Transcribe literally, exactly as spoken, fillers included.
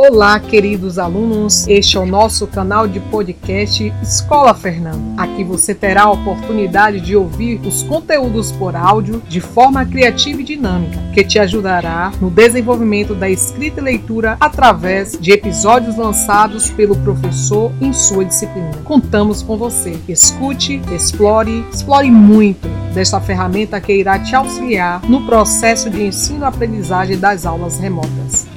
Olá, queridos alunos! Este é o nosso canal de podcast Escola Fernando. Aqui você terá a oportunidade de ouvir os conteúdos por áudio de forma criativa e dinâmica, que te ajudará no desenvolvimento da escrita e leitura através de episódios lançados pelo professor em sua disciplina. Contamos com você! Escute, explore, explore muito desta ferramenta que irá te auxiliar no processo de ensino-aprendizagem das aulas remotas.